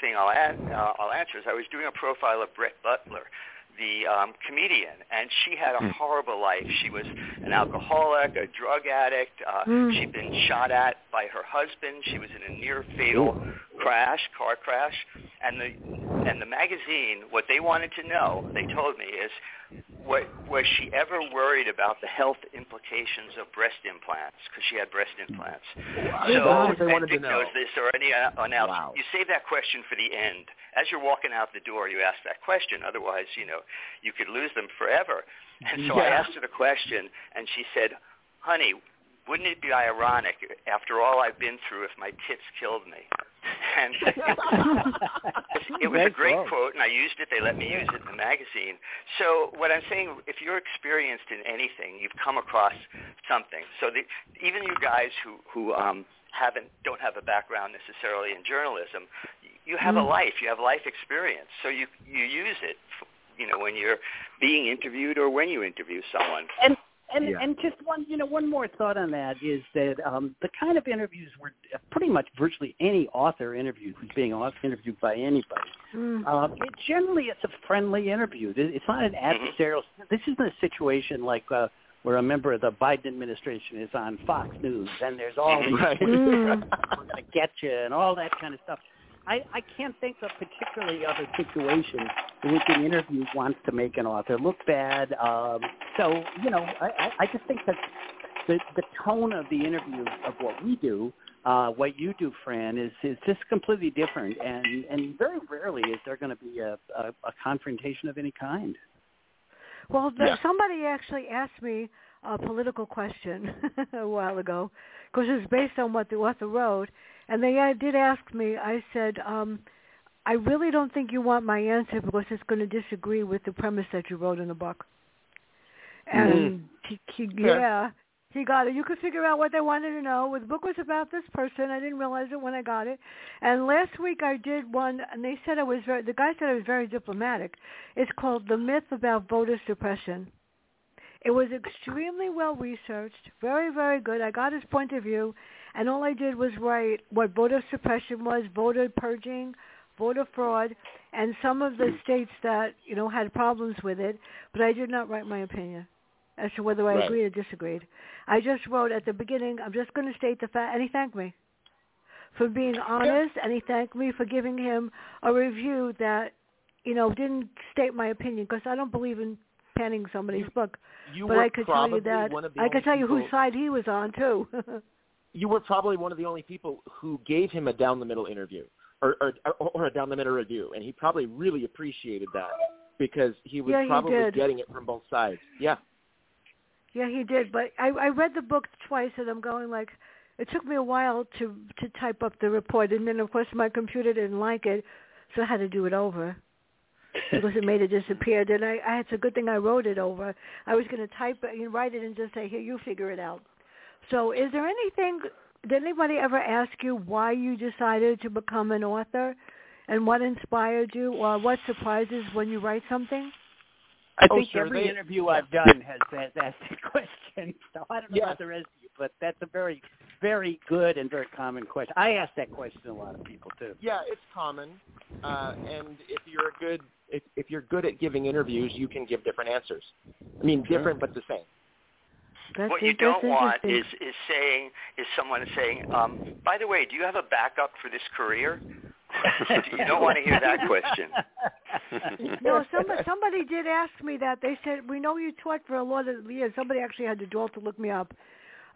thing I'll answer is I was doing a profile of Brett Butler, the comedian, and she had a horrible life. She was an alcoholic, a drug addict. She'd been shot at by her husband. She was in a near-fatal car crash. And the magazine, what they wanted to know, they told me, is was she ever worried about the health implications of breast implants, because she had breast implants. So, and Dick knows this already. You save that question for the end. As you're walking out the door, you ask that question. Otherwise, you know, you could lose them forever. And so I asked her the question, and she said, honey, wouldn't it be ironic, after all I've been through, if my tits killed me? And it was a great quote, and I used it. They let me use it in the magazine. So what I'm saying, if you're experienced in anything, you've come across something. So even you guys who don't have a background necessarily in journalism, you have a life. You have life experience. So you use it, you know, when you're being interviewed or when you interview someone. And just one more thought on that is that the kind of interviews where pretty much virtually any author interviewed who's being interviewed by anybody, generally it's a friendly interview. It's not an adversarial. This isn't a situation like where a member of the Biden administration is on Fox News and there's all these we're going to get you and all that kind of stuff. I can't think of particularly other situations in which an interview wants to make an author look bad. So, you know, I just think that the tone of the interview of what we do, what you do, Fran, is just completely different. And very rarely is there going to be a confrontation of any kind. Well, somebody actually asked me a political question a while ago because it was based on what the author wrote. And they did ask me, I said, I really don't think you want my answer because it's going to disagree with the premise that you wrote in the book. And he got it. You could figure out what they wanted to know. The book was about this person. I didn't realize it when I got it. And last week I did one, and they said the guy said I was very diplomatic. It's called The Myth About Voter Suppression. It was extremely well researched, very, very good. I got his point of view, and all I did was write what voter suppression was, voter purging, voter fraud, and some of the states that, you know, had problems with it, but I did not write my opinion as to whether I agreed or disagreed. I just wrote at the beginning, I'm just going to state the fact, and he thanked me for being honest, and he thanked me for giving him a review that, you know, didn't state my opinion, because I don't believe in penning somebody's book. But I could tell you that. I could tell you whose side he was on, too. You were probably one of the only people who gave him a down-the-middle interview or a down-the-middle review, and he probably really appreciated that because he was probably getting it from both sides. Yeah. Yeah, he did. But I read the book twice, and I'm going like, it took me a while to type up the report. And then, of course, my computer didn't like it, so I had to do it over. Because it made it disappear. Then it's a good thing I wrote it over. I was going to type it and write it and just say, here, you figure it out. So is there anything, did anybody ever ask you why you decided to become an author and what inspired you or what surprises when you write something? I think every interview I've done has asked that question. So I don't know about the rest of you, but that's a very, very good and very common question. I ask that question to a lot of people too. Yeah, it's common, and if you're good at giving interviews, you can give different answers. I mean, different but the same. What you don't want is someone saying, by the way, do you have a backup for this career? You don't want to hear that question. No, somebody did ask me that. They said, we know you taught for a lot of years. Somebody actually had the door to look me up.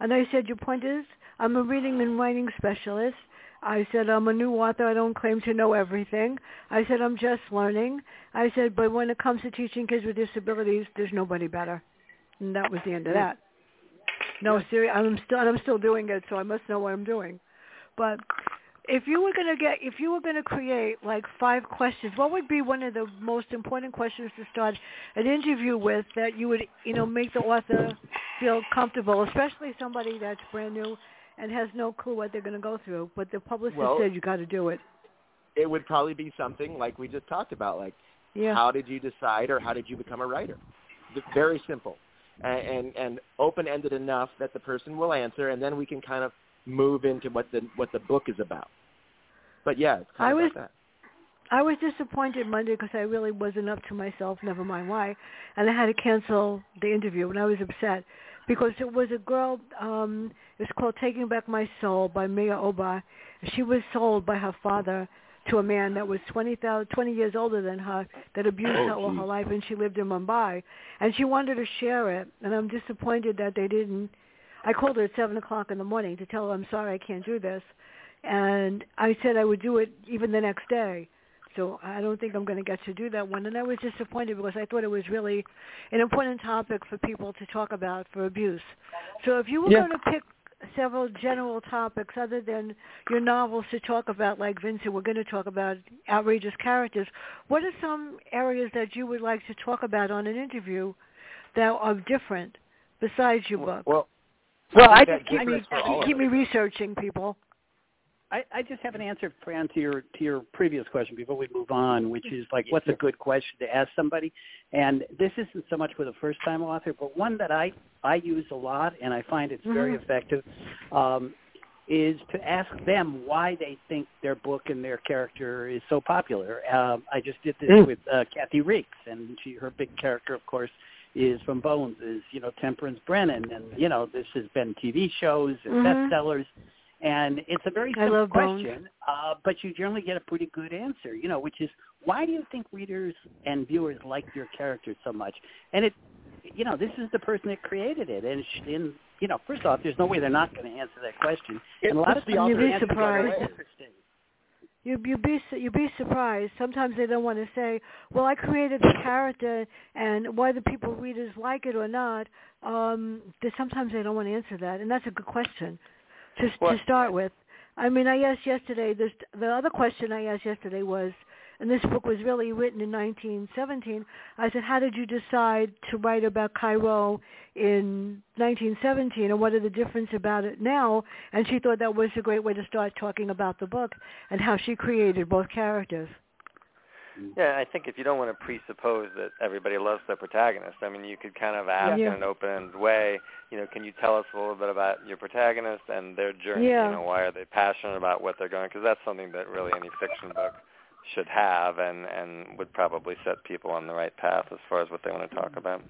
And I said, your point is, I'm a reading and writing specialist. I said, I'm a new author. I don't claim to know everything. I said, I'm just learning. I said, but when it comes to teaching kids with disabilities, there's nobody better. And that was the end of that. No, seriously, I'm still doing it, so I must know what I'm doing. But if you were going to create like 5 questions, what would be one of the most important questions to start an interview with that you would, make the author feel comfortable, especially somebody that's brand new and has no clue what they're going to go through, but the publicist said you got to do it. It would probably be something like we just talked about, like how did you decide or how did you become a writer? Very simple. And open-ended enough that the person will answer, and then we can kind of move into what the book is about. But yeah, it's kind of like that. I was disappointed Monday because I really wasn't up to myself, never mind why, and I had to cancel the interview, and I was upset because it was a girl, it's called Taking Back My Soul by Mia Oba. She was sold by her father to a man that was 20 years older than her, that abused her all her life, and she lived in Mumbai. And she wanted to share it, and I'm disappointed that they didn't. I called her at 7 o'clock in the morning to tell her, I'm sorry, I can't do this. And I said I would do it even the next day. So I don't think I'm going to get to do that one. And I was disappointed because I thought it was really an important topic for people to talk about for abuse. So if you were going to pick several general topics other than your novels to talk about, like Vincent, we're going to talk about outrageous characters. What are some areas that you would like to talk about on an interview that are different besides your book? Well, I just keep me researching people. I just have an answer, Fran, to your previous question before we move on, which is like, what's a good question to ask somebody? And this isn't so much with a first-time author, but one that I use a lot and I find it's very effective is to ask them why they think their book and their character is so popular. I just did this with Kathy Reeks, and her big character, of course, is from Bones, is, Temperance Brennan. And, this has been TV shows and bestsellers. And it's a very simple question, but you generally get a pretty good answer, which is, why do you think readers and viewers like your character so much? And it, this is the person that created it. And, first off, there's no way they're not going to answer that question. And a lot of the authors are interesting. You'd be surprised. Sometimes they don't want to say, well, I created the character and whether people, readers like it or not, sometimes they don't want to answer that. And that's a good question. To start with, I mean, I asked yesterday, the other question I asked yesterday was, and this book was really written in 1917, I said, how did you decide to write about Cairo in 1917, and what are the difference about it now? And she thought that was a great way to start talking about the book and how she created both characters. Yeah, I think if you don't want to presuppose that everybody loves the protagonist, I mean, you could kind of ask in an open-ended way, can you tell us a little bit about your protagonist and their journey? Yeah. Why are they passionate about what they're going? Because that's something that really any fiction book should have and would probably set people on the right path as far as what they want to talk about.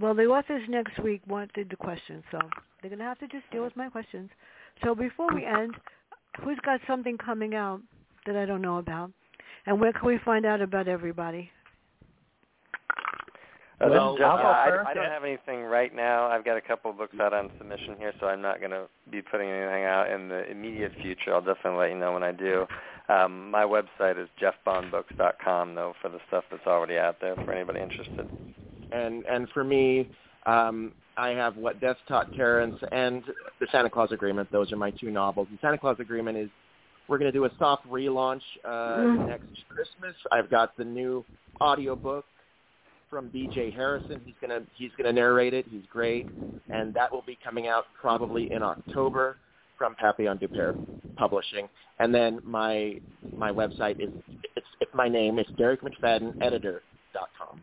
Well, the authors next week wanted the questions, so they're going to have to just deal with my questions. So before we end, who's got something coming out that I don't know about? And where can we find out about everybody? Well, I don't have anything right now. I've got a couple books out on submission here, so I'm not going to be putting anything out in the immediate future. I'll definitely let you know when I do. My website is jeffbondbooks.com, though, for the stuff that's already out there for anybody interested. And for me, I have What Death Taught Terrence and The Santa Claus Agreement. Those are my two novels. The Santa Claus Agreement is, we're going to do a soft relaunch next Christmas. I've got the new audiobook from B.J. Harrison. He's going to narrate it. He's great. And that will be coming out probably in October from Papillon Dupere Publishing. And then my website is, it's my name. It's DerekMcFaddenEditor.com.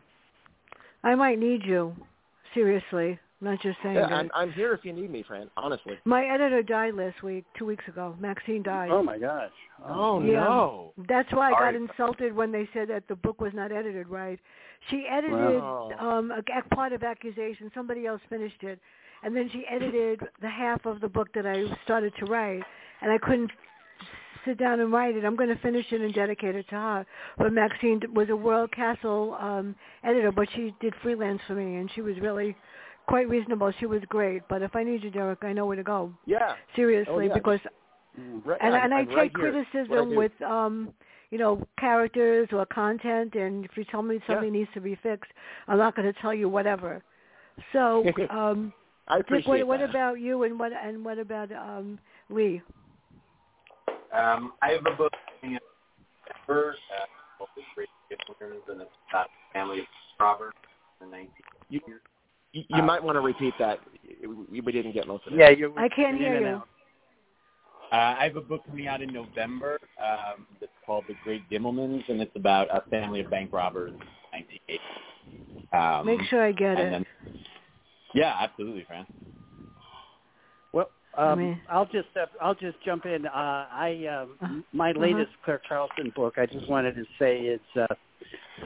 I might need you, seriously. I'm not just saying that. I'm here if you need me, Fran, honestly. My editor died last week, 2 weeks ago. Maxine died. Oh, my gosh. Oh, yeah. No. That's why I got insulted when they said that the book was not edited right. She edited a part of Accusation. Somebody else finished it. And then she edited the half of the book that I started to write, and I couldn't sit down and write it. I'm going to finish it and dedicate it to her. But Maxine was a World Castle editor, but she did freelance for me, and she was really quite reasonable. She was great. But if I need you, Derek, I know where to go. Yeah. Seriously, because I take criticism with characters or content, and if you tell me something needs to be fixed, I'm not going to tell you whatever. So I appreciate Dick, what about you, and what about Lee? I have a book in September, and it's about the family of Robert, the 19th year. You might want to repeat that. We didn't get most of it. Yeah, I can't hear you. I have a book coming out in November that's called The Great Dimmelmans, and it's about a family of bank robbers in 1980. Make sure I get it. Yeah, absolutely, Fran. Well, I'll just jump in. My latest Claire Charleston book, I just wanted to say, it's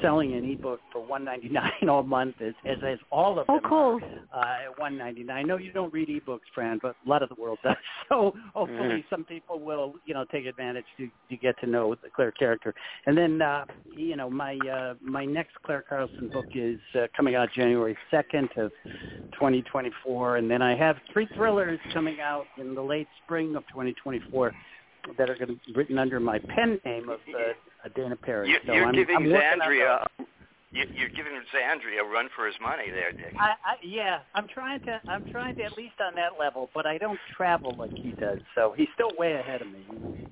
selling an ebook for $1.99 all month, as all of them are, at $1.99. I know you don't read ebooks, Fran, but a lot of the world does. So hopefully some people will, take advantage to get to know the Claire character. And then, my next Claire Carlson book is coming out January 2nd of 2024, and then I have three thrillers coming out in the late spring of 2024 that are going to be written under my pen name of Dana Perry. You're giving Zandria a run for his money there, Dick. I'm trying to at least on that level, but I don't travel like he does, so he's still way ahead of me.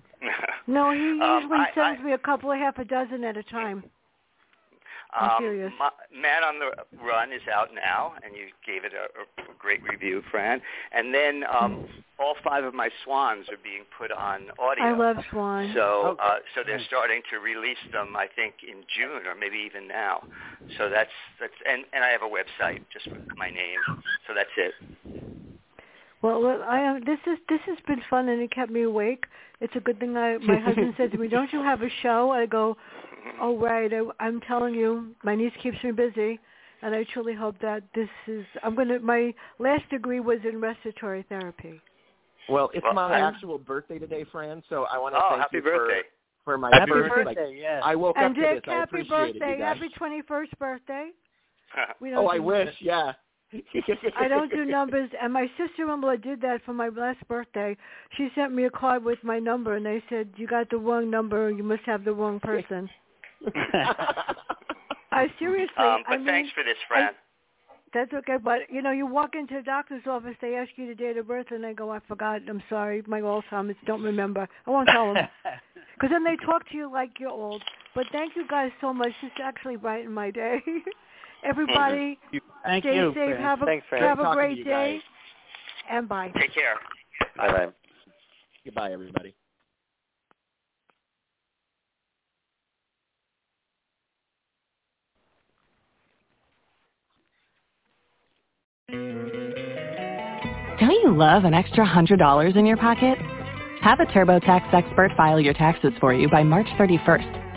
No, he usually sends me a couple of half a dozen at a time. I'm serious. Man on the Run is out now, and you gave it a great review, Fran. And then all five of my swans are being put on audio. I love swans. So so they're starting to release them, I think, in June or maybe even now. So that's and I have a website just with my name. So that's it. Well, this has been fun, and it kept me awake. It's a good thing my husband said to me, "Don't you have a show?" I go, "Oh, right. I'm telling you, my niece keeps me busy," and I truly hope that this is. My last degree was in respiratory therapy. Well, it's my actual birthday today, Fran. So I want to thank you for my birthday. Yes. I woke up to this. I appreciate it, you guys. Happy 21st birthday. I wish. Yeah. I don't do numbers, and my sister-in-law did that for my last birthday. She sent me a card with my number, and they said, "You got the wrong number. You must have the wrong person." I seriously. Thanks for this, Fran. That's okay, but you walk into a doctor's office, they ask you the date of birth, and they go, "I forgot. I'm sorry. My Alzheimer's. Don't remember." I won't tell them, because then they talk to you like you're old. But thank you guys so much. This actually brightened my day. Everybody, stay safe. Fran. Have a great day, and bye. Take care. Bye. Goodbye, everybody. Don't you love an extra $100 in your pocket? Have a TurboTax expert file your taxes for you by March 31st